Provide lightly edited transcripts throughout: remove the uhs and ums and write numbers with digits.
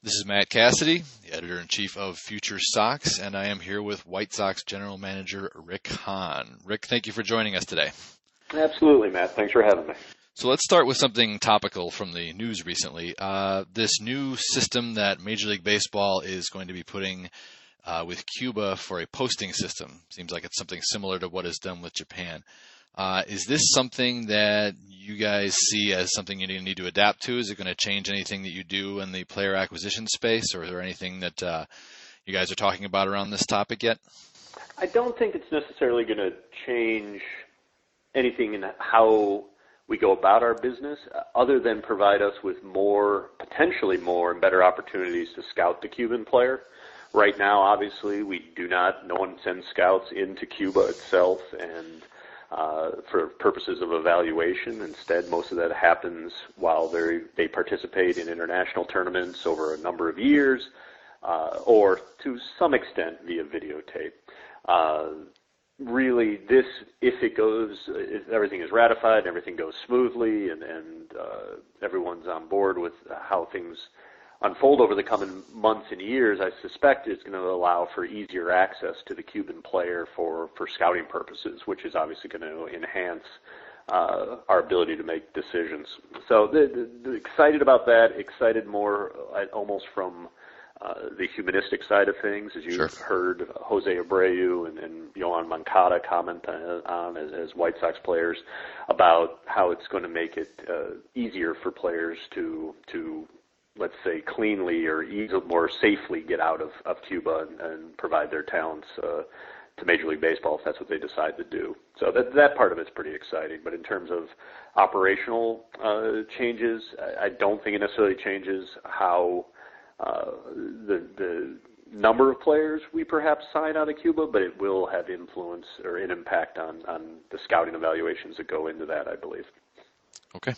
This is Matt Cassidy, the editor-in-chief of Future Sox, and I am here with White Sox general manager Rick Hahn. Rick, thank you for joining us today. Absolutely, Matt. Thanks for having me. So let's start with something topical from the news recently. This new system that Major League Baseball is going to be putting with Cuba for a posting system. Seems like it's something similar to what is done with Japan. Is this something that you guys see as something you need to adapt to? Is it going to change anything that you do in the player acquisition space, or is there anything that you guys are talking about around this topic yet? I don't think it's necessarily going to change anything in how we go about our business, other than provide us with more, potentially more and better opportunities to scout the Cuban player. Right now, obviously, no one sends scouts into Cuba itself and for purposes of evaluation. Instead, most of that happens while they participate in international tournaments over a number of years, or to some extent via videotape. Really, if everything is ratified, everything goes smoothly, and everyone's on board with how things unfold over the coming months and years, I suspect it's going to allow for easier access to the Cuban player for scouting purposes, which is obviously going to enhance our ability to make decisions. So excited about that, excited more almost from the humanistic side of things, as you sure. heard Jose Abreu and Yohan Moncada comment on as White Sox players about how it's going to make it easier for players to let's say, cleanly or more safely get out of Cuba and provide their talents to Major League Baseball if that's what they decide to do. So that part of it's pretty exciting. But in terms of operational changes, I don't think it necessarily changes how the number of players we perhaps sign out of Cuba, but it will have influence or an impact on the scouting evaluations that go into that, I believe. Okay.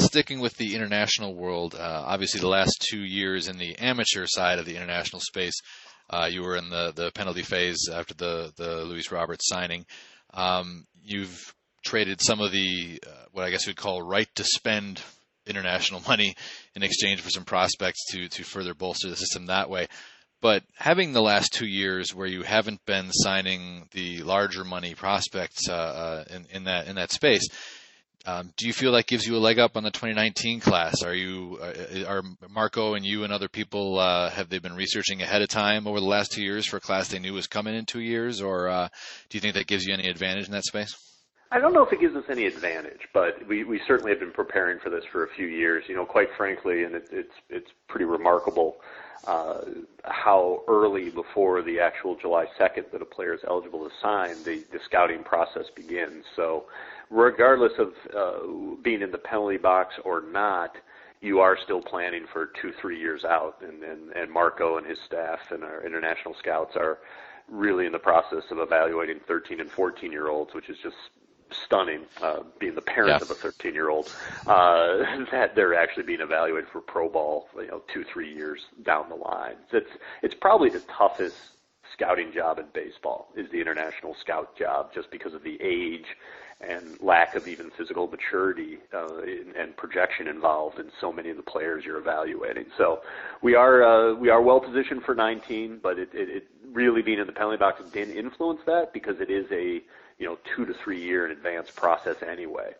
Sticking with the international world, obviously the last 2 years in the amateur side of the international space, you were in the penalty phase after the Luis Roberts signing. You've traded some of the what I guess we'd call right to spend international money in exchange for some prospects to further bolster the system that way. But having the last 2 years where you haven't been signing the larger money prospects in that space, do you feel that gives you a leg up on the 2019 class? Are Marco and you and other people, have they been researching ahead of time over the last 2 years for a class they knew was coming in 2 years? Or do you think that gives you any advantage in that space? I don't know if it gives us any advantage, but we certainly have been preparing for this for a few years, quite frankly, and it's pretty remarkable how early before the actual July 2nd that a player is eligible to sign, the scouting process begins. So regardless of being in the penalty box or not, you are still planning for 2-3 years out, and Marco and his staff and our international scouts are really in the process of evaluating 13 and 14-year-olds, which is just stunning, being the parent yes. of a 13-year-old, that they're actually being evaluated for pro ball, 2-3 years down the line. It's probably the toughest scouting job in baseball is the international scout job, just because of the age and lack of even physical maturity and projection involved in so many of the players you're evaluating. So we are well positioned for 19, but it really being in the penalty box didn't influence that because it is a 2 to 3 year in advance process anyway.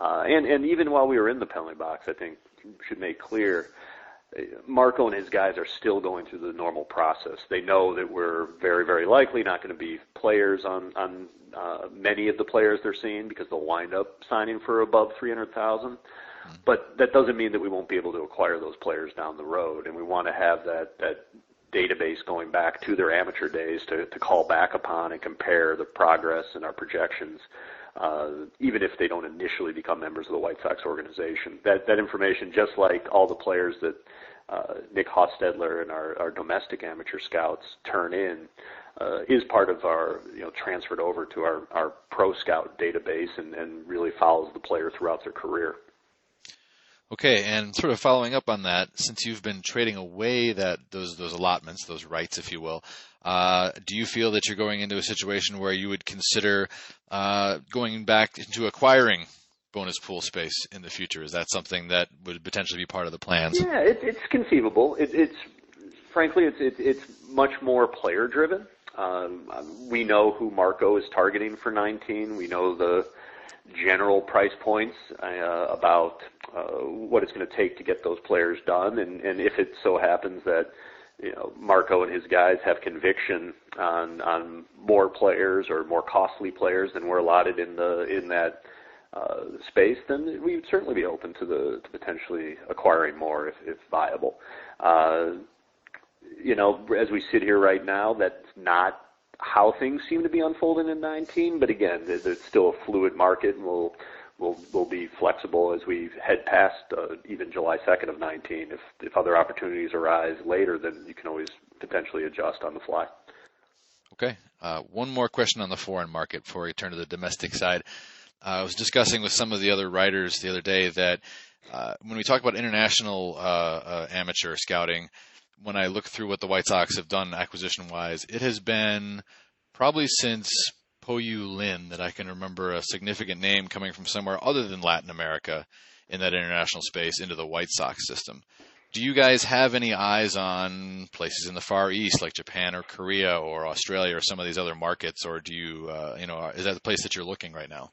And even while we were in the penalty box, I think should make clear, Marco and his guys are still going through the normal process. They know that we're very, very likely not going to be players on many of the players they're seeing because they'll wind up signing for above $300,000. But that doesn't mean that we won't be able to acquire those players down the road. And we want to have that database going back to their amateur days to call back upon and compare the progress and our projections, even if they don't initially become members of the White Sox organization. That information, just like all the players that Nick Hostetler and our domestic amateur scouts turn in, is part of our transferred over to our pro scout database and really follows the player throughout their career. Okay, and sort of following up on that, since you've been trading away those allotments, those rights, if you will, do you feel that you're going into a situation where you would consider going back into acquiring bonus pool space in the future? Is that something that would potentially be part of the plans? Yeah, it's conceivable. It's frankly much more player driven. We know who Marco is targeting for 19. We know the general price points about what it's going to take to get those players done, and if it so happens that Marco and his guys have conviction on more players or more costly players than were allotted in that space, then we would certainly be open to potentially acquiring more if viable. As we sit here right now, that's not how things seem to be unfolding in 19. But again, it's still a fluid market, and we'll be flexible as we head past even July 2nd of 19. If other opportunities arise later, then you can always potentially adjust on the fly. Okay. One more question on the foreign market before we turn to the domestic side. I was discussing with some of the other writers the other day that when we talk about international amateur scouting, when I look through what the White Sox have done acquisition-wise, it has been probably since Ho Yu Lin that I can remember a significant name coming from somewhere other than Latin America in that international space into the White Sox system. Do you guys have any eyes on places in the Far East like Japan or Korea or Australia or some of these other markets, or do you, is that the place that you're looking right now?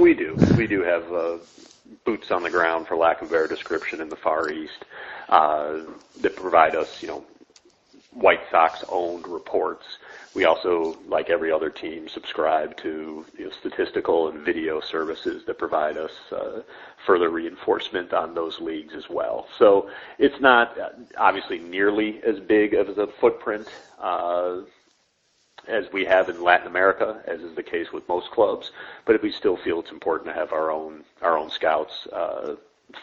We do. We do have boots on the ground, for lack of better description, in the Far East that provide us, White Sox-owned reports. We also, like every other team, subscribe to statistical and video services that provide us further reinforcement on those leagues as well. So it's not obviously nearly as big of a footprint as we have in Latin America, as is the case with most clubs. But we still feel it's important to have our own scouts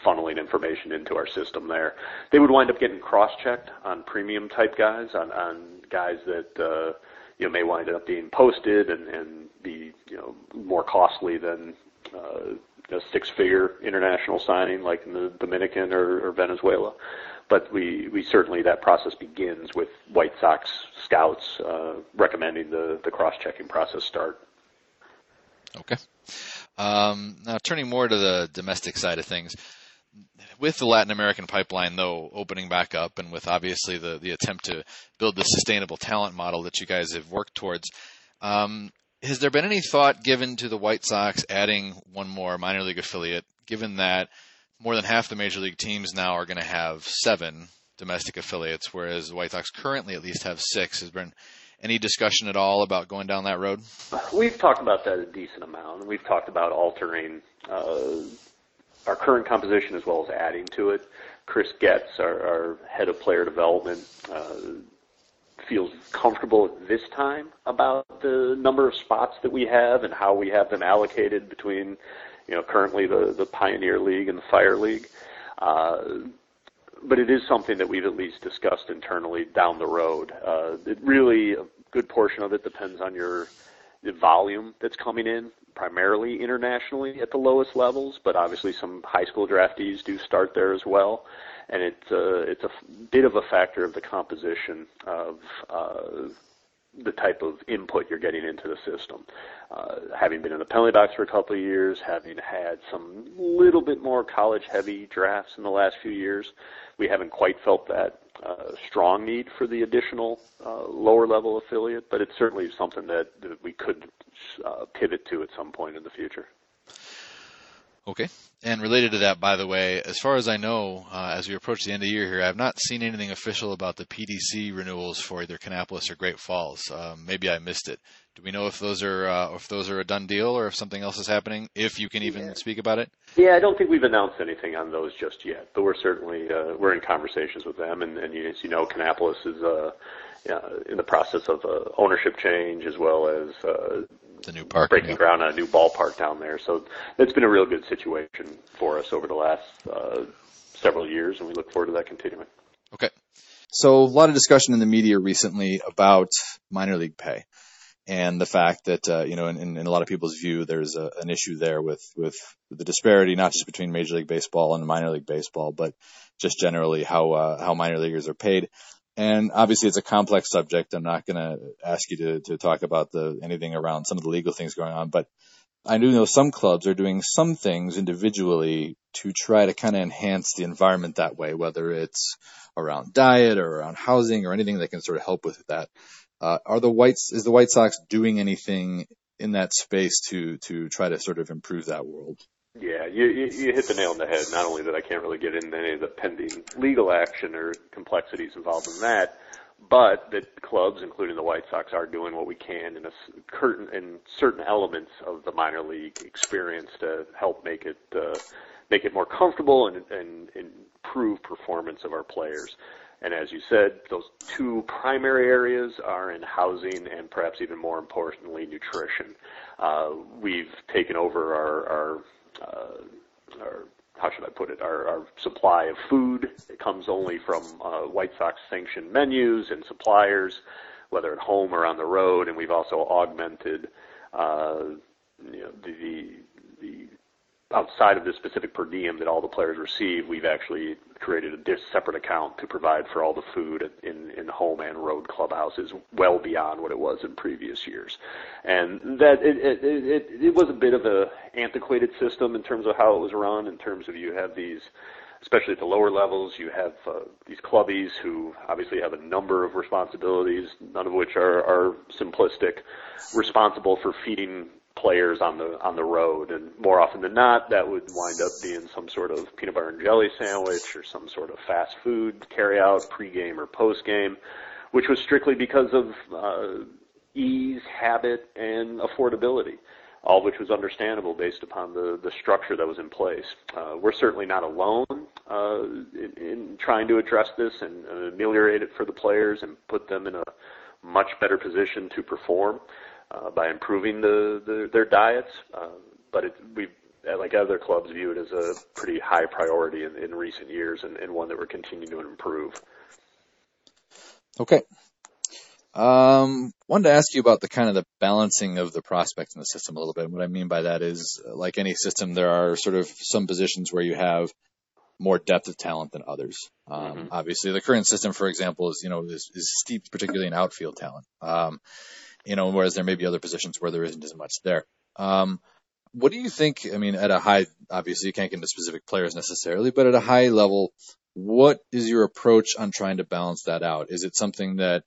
funneling information into our system there. They would wind up getting cross-checked on premium-type guys, on guys that may wind up being posted and be more costly than a six-figure international signing like in the Dominican or Venezuela. But we certainly, that process begins with White Sox scouts recommending the cross-checking process start. Okay. Now turning more to the domestic side of things, with the Latin American pipeline, though, opening back up and with obviously the attempt to build the sustainable talent model that you guys have worked towards, has there been any thought given to the White Sox adding one more minor league affiliate, given that more than half the major league teams now are going to have 7 domestic affiliates, whereas the White Sox currently at least have 6. Has there been any discussion at all about going down that road? We've talked about that a decent amount. We've talked about altering our current composition as well as adding to it. Chris Getz, our head of player development, feels comfortable at this time about the number of spots that we have and how we have them allocated between currently the Pioneer League and the Fire League. But it is something that we've at least discussed internally down the road. A good portion of it depends on the volume that's coming in, primarily internationally at the lowest levels, but obviously some high school draftees do start there as well. And it's a bit of a factor of the composition of the type of input you're getting into the system. Having been in the penalty box for a couple of years, having had some little bit more college-heavy drafts in the last few years, we haven't quite felt that strong need for the additional lower-level affiliate, but it's certainly something that we could pivot to at some point in the future. Okay. And related to that, by the way, as far as I know, as we approach the end of the year here, I've not seen anything official about the PDC renewals for either Kannapolis or Great Falls. Maybe I missed it. Do we know if those are a done deal or if something else is happening, if you can even speak about it? Yeah, I don't think we've announced anything on those just yet, but we're certainly we're in conversations with them. And as you know, Kannapolis is in the process of ownership change as well as the new park, breaking ground on a new ballpark down there. So that's been a real good situation for us over the last several years, and we look forward to that continuing. Okay. So a lot of discussion in the media recently about minor league pay and the fact that, in a lot of people's view, there's an issue there with the disparity, not just between Major League Baseball and minor league baseball, but just generally how minor leaguers are paid. And obviously, it's a complex subject. I'm not going to ask you to talk about anything around some of the legal things going on, but I do know some clubs are doing some things individually to try to kind of enhance the environment that way, whether it's around diet or around housing or anything that can sort of help with that. Is the White Sox doing anything in that space to try to sort of improve that world? Yeah, you hit the nail on the head. Not only that I can't really get into any of the pending legal action or complexities involved in that, but that clubs, including the White Sox, are doing what we can in certain elements of the minor league experience to help make it more comfortable and improve performance of our players. And as you said, those two primary areas are in housing and perhaps even more importantly, nutrition. We've taken over our how should I put it? Our supply of food, it comes only from White Sox sanctioned menus and suppliers, whether at home or on the road. And we've also augmented the outside of the specific per diem that all the players receive. We've actually created a separate account to provide for all the food in home and road clubhouses, well beyond what it was in previous years. And that it was a bit of a antiquated system in terms of how it was run, in terms of you have these, especially at the lower levels, you have these clubbies who obviously have a number of responsibilities, none of which are simplistic, responsible for feeding players on the road, and more often than not that would wind up being some sort of peanut butter and jelly sandwich or some sort of fast food carry out pregame or postgame, which was strictly because of ease, habit, and affordability, all of which was understandable based upon the structure that was in place. We're certainly not alone in trying to address this and ameliorate it for the players and put them in a much better position to perform by improving their diets, but we, like other clubs, view it as a pretty high priority in recent years and one that we're continuing to improve. Okay. Wanted to ask you about the kind of the balancing of the prospects in the system a little bit. And what I mean by that is, like any system, there are sort of some positions where you have more depth of talent than others. Obviously, the current system, for example, is steeped particularly in outfield talent. Whereas there may be other positions where there isn't as much there. What do you think, at a high, obviously you can't get into specific players necessarily, but at a high level, what is your approach on trying to balance that out? Is it something that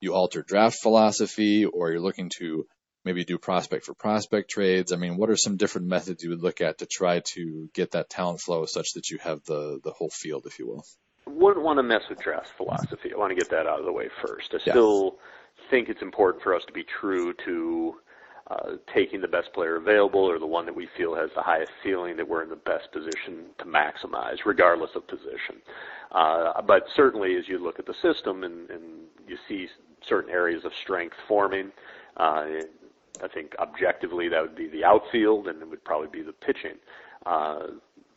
you alter draft philosophy, or you're looking to maybe do prospect for prospect trades? What are some different methods you would look at to try to get that talent flow such that you have the whole field, if you will? Wouldn't want to mess with draft philosophy. I want to get that out of the way first. I think it's important for us to be true to taking the best player available, or the one that we feel has the highest ceiling that we're in the best position to maximize, regardless of position. But certainly as you look at the system and you see certain areas of strength forming, I think objectively that would be the outfield, and it would probably be the pitching.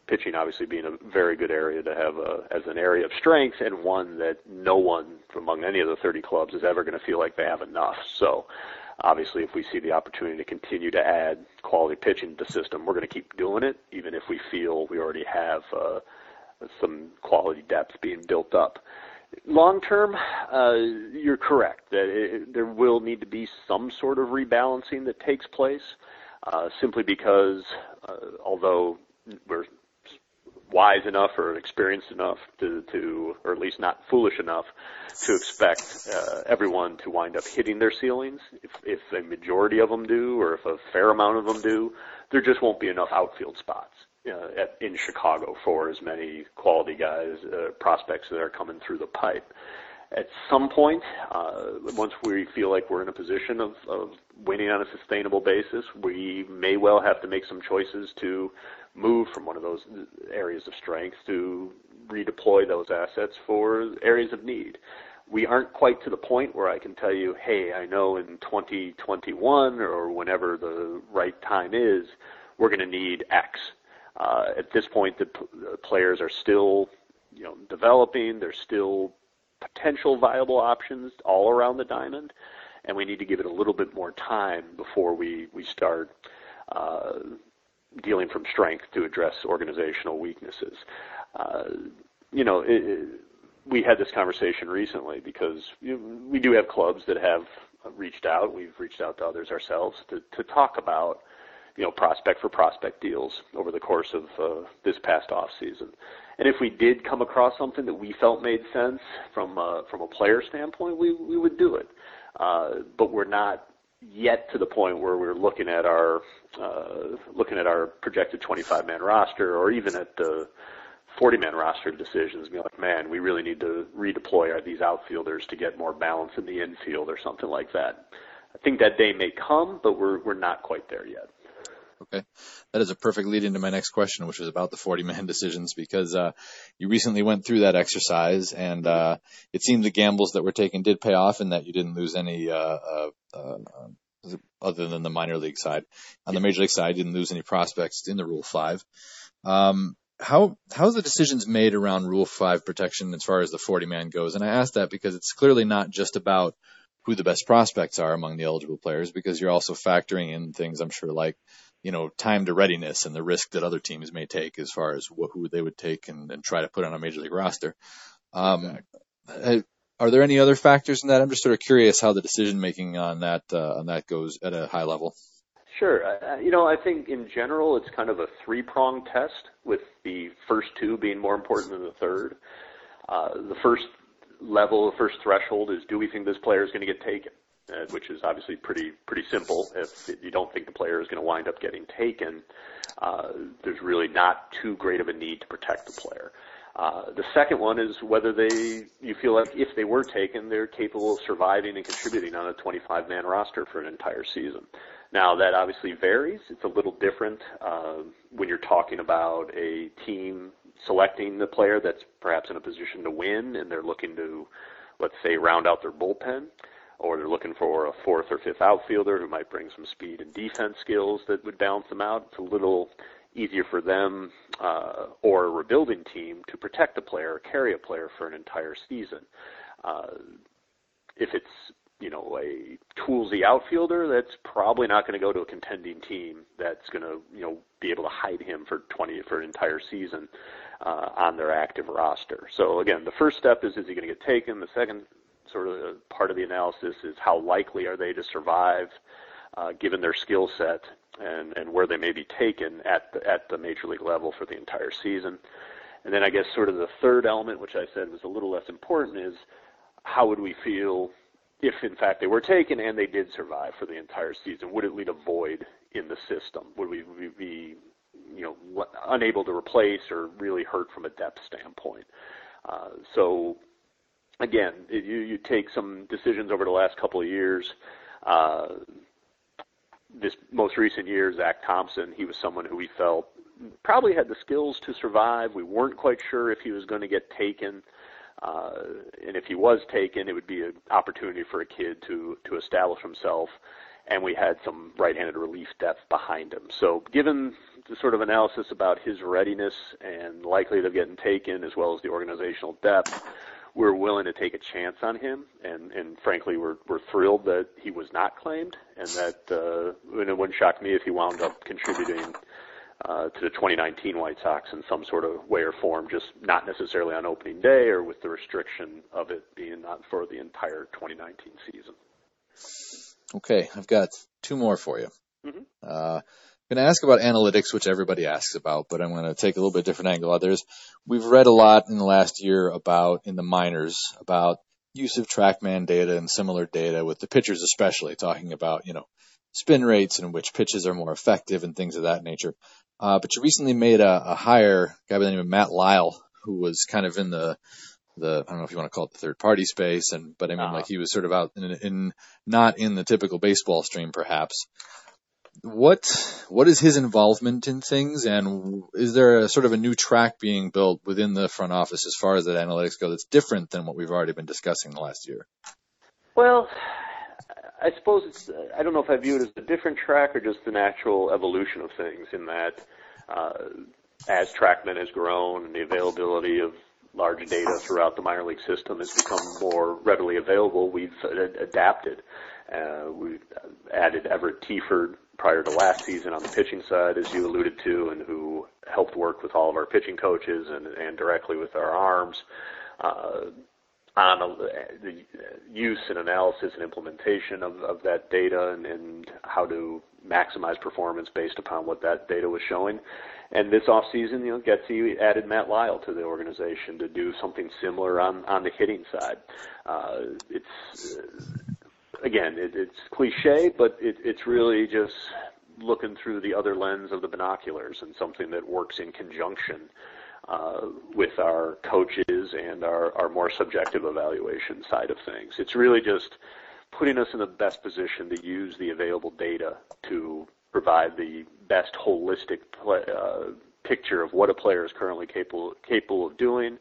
Pitching obviously being a very good area to have as an area of strength, and one that no one among any of the 30 clubs is ever going to feel like they have enough. So obviously if we see the opportunity to continue to add quality pitching to the system, we're going to keep doing it, even if we feel we already have some quality depth being built up. Long term, you're correct that there will need to be some sort of rebalancing that takes place, simply because although we're wise enough or experienced enough to or at least not foolish enough to expect everyone to wind up hitting their ceilings. If a majority of them do, or if a fair amount of them do, there just won't be enough outfield spots in Chicago for as many quality guys, prospects that are coming through the pipe. At some point, once we feel like we're in a position of winning on a sustainable basis, we may well have to make some choices to move from one of those areas of strength to redeploy those assets for areas of need. We aren't quite to the point where I can tell you, hey, I know in 2021 or whenever the right time is, we're going to need X. At this point, the players are still developing. They're still potential viable options all around the diamond, and we need to give it a little bit more time before we start dealing from strength to address organizational weaknesses. We had this conversation recently because we do have clubs that have reached out. We've reached out to others ourselves to talk about prospect for prospect deals over the course of this past off season. And if we did come across something that we felt made sense from a player standpoint, we would do it. But we're not yet to the point where we're looking at our projected 25-man roster, or even at the 40-man roster decisions, and be like, man, we really need to redeploy these outfielders to get more balance in the infield or something like that. I think that day may come, but we're not quite there yet. Okay. That is a perfect lead into my next question, which is about the 40-man decisions, because you recently went through that exercise, and it seemed the gambles that were taken did pay off, and that you didn't lose any other than the minor league side. On the major league side, you didn't lose any prospects in the Rule 5. How are the decisions made around Rule 5 protection as far as the 40-man goes? And I ask that because it's clearly not just about who the best prospects are among the eligible players, because you're also factoring in things, I'm sure, like, time to readiness and the risk that other teams may take as far as who they would take and try to put on a major league roster. Exactly. Are there any other factors in that? I'm just sort of curious how the decision making on that goes at a high level. Sure. I think in general it's kind of a three-pronged test, with the first two being more important than the third. The first threshold is, do we think this player is going to get taken? Which is obviously pretty simple. If you don't think the player is going to wind up getting taken, there's really not too great of a need to protect the player. The second one is whether you feel like if they were taken, they're capable of surviving and contributing on a 25-man roster for an entire season. Now, that obviously varies. It's a little different when you're talking about a team selecting the player that's perhaps in a position to win, and they're looking to, let's say, round out their bullpen, or they're looking for a fourth or fifth outfielder who might bring some speed and defense skills that would balance them out. It's a little easier for them or a rebuilding team to protect a player or carry a player for an entire season. If it's a toolsy outfielder, that's probably not going to go to a contending team that's going to be able to hide him for an entire season on their active roster. So again, the first step is he going to get taken? The second sort of part of the analysis is how likely are they to survive given their skill set and where they may be taken at the major league level for the entire season. And then I guess sort of the third element, which I said was a little less important, is how would we feel if in fact they were taken and they did survive for the entire season? Would it leave a void in the system? Would we be unable to replace or really hurt from a depth standpoint? So again, you take some decisions over the last couple of years. This most recent year, Zach Thompson, he was someone who we felt probably had the skills to survive. We weren't quite sure if he was going to get taken. And if he was taken, it would be an opportunity for a kid to establish himself. And we had some right-handed relief depth behind him. So given the sort of analysis about his readiness and likelihood of getting taken, as well as the organizational depth, we're willing to take a chance on him, and frankly, we're thrilled that he was not claimed, and that it wouldn't shock me if he wound up contributing to the 2019 White Sox in some sort of way or form, just not necessarily on opening day or with the restriction of it being not for the entire 2019 season. Okay, I've got two more for you. Mm-hmm. I'm going to ask about analytics, which everybody asks about, but I'm going to take a little bit different angle. We've read a lot in the last year in the minors, about use of TrackMan data and similar data with the pitchers, especially talking about, spin rates and which pitches are more effective and things of that nature. But you recently made a hire, a guy by the name of Matt Lyle, who was kind of in the I don't know if you want to call it the third party space, but I mean, like, he was sort of out in not in the typical baseball stream, perhaps. What is his involvement in things, and is there a sort of a new track being built within the front office as far as that analytics go that's different than what we've already been discussing the last year? Well, I suppose I don't know if I view it as a different track or just the natural evolution of things, in that as TrackMan has grown and the availability of large data throughout the minor league system has become more readily available, we've adapted. We've added Everett Tieford prior to last season on the pitching side, as you alluded to, and who helped work with all of our pitching coaches and directly with our arms on the use and analysis and implementation of that data and how to maximize performance based upon what that data was showing. And this offseason, you know, Getsy added Matt Lyle to the organization to do something similar on the hitting side. It's cliche, but it's really just looking through the other lens of the binoculars and something that works in conjunction with our coaches and our more subjective evaluation side of things. It's really just putting us in the best position to use the available data to provide the best holistic picture of what a player is currently capable of doing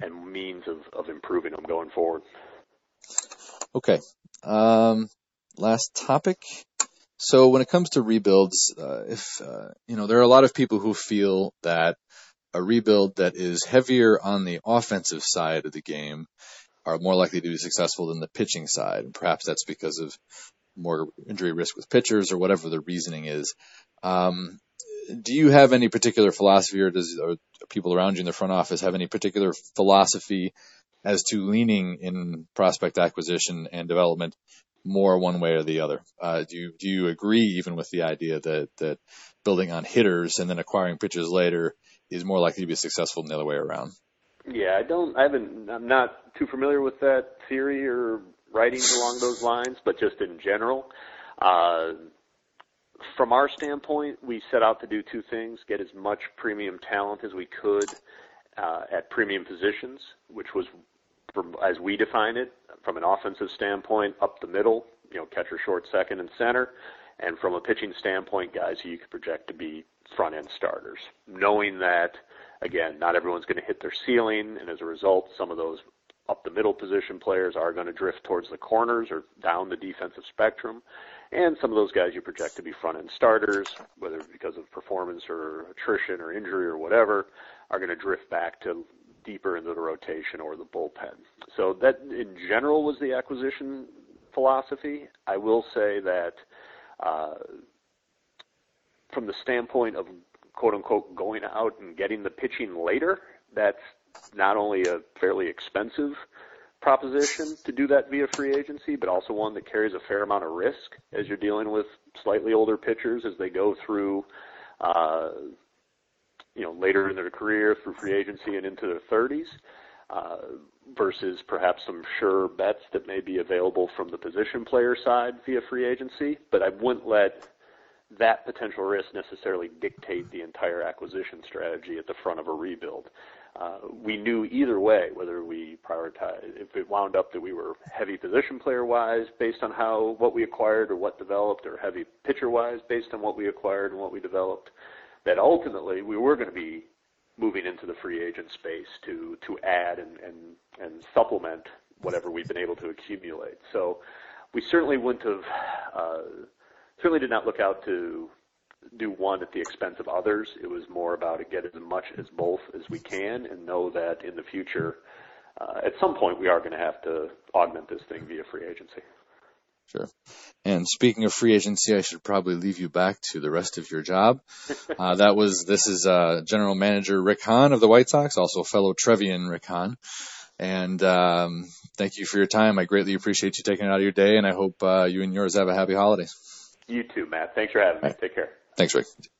and means of improving them going forward. Okay. Last topic. So when it comes to rebuilds, there are a lot of people who feel that a rebuild that is heavier on the offensive side of the game are more likely to be successful than the pitching side. And perhaps that's because of more injury risk with pitchers or whatever the reasoning is. Do you have any particular philosophy or people around you in the front office have any particular philosophy as to leaning in prospect acquisition and development more one way or the other? Do you agree even with the idea that building on hitters and then acquiring pitchers later is more likely to be successful than the other way around? Yeah, I'm not too familiar with that theory or writings along those lines, but just in general, from our standpoint, we set out to do two things: get as much premium talent as we could at premium positions, which was, as we define it, from an offensive standpoint, up the middle, you know, catcher, short, second, and center, and from a pitching standpoint, guys who you could project to be front-end starters, knowing that, again, not everyone's going to hit their ceiling, and as a result, some of those up-the-middle position players are going to drift towards the corners or down the defensive spectrum, and some of those guys you project to be front-end starters, whether it's because of performance or attrition or injury or whatever, are going to drift back to deeper into the rotation or the bullpen. So that, in general, was the acquisition philosophy. I will say that from the standpoint of, quote-unquote, going out and getting the pitching later, that's not only a fairly expensive proposition to do that via free agency, but also one that carries a fair amount of risk as you're dealing with slightly older pitchers as they go through later in their career through free agency and into their 30s, versus perhaps some sure bets that may be available from the position player side via free agency. But I wouldn't let that potential risk necessarily dictate the entire acquisition strategy at the front of a rebuild. We knew either way, whether we prioritized, if it wound up that we were heavy position player-wise based on what we acquired or what developed, or heavy pitcher-wise based on what we acquired and what we developed, that ultimately we were going to be moving into the free agent space to add and supplement whatever we've been able to accumulate. So we certainly did not look out to do one at the expense of others. It was more about get as much as both as we can and know that in the future, at some point we are going to have to augment this thing via free agency. Sure. And speaking of free agency, I should probably leave you back to the rest of your job. This is General Manager Rick Hahn of the White Sox, also fellow Trevian Rick Hahn. And thank you for your time. I greatly appreciate you taking it out of your day, and I hope you and yours have a happy holiday. You too, Matt. Thanks for having me. Right. Take care. Thanks, Rick.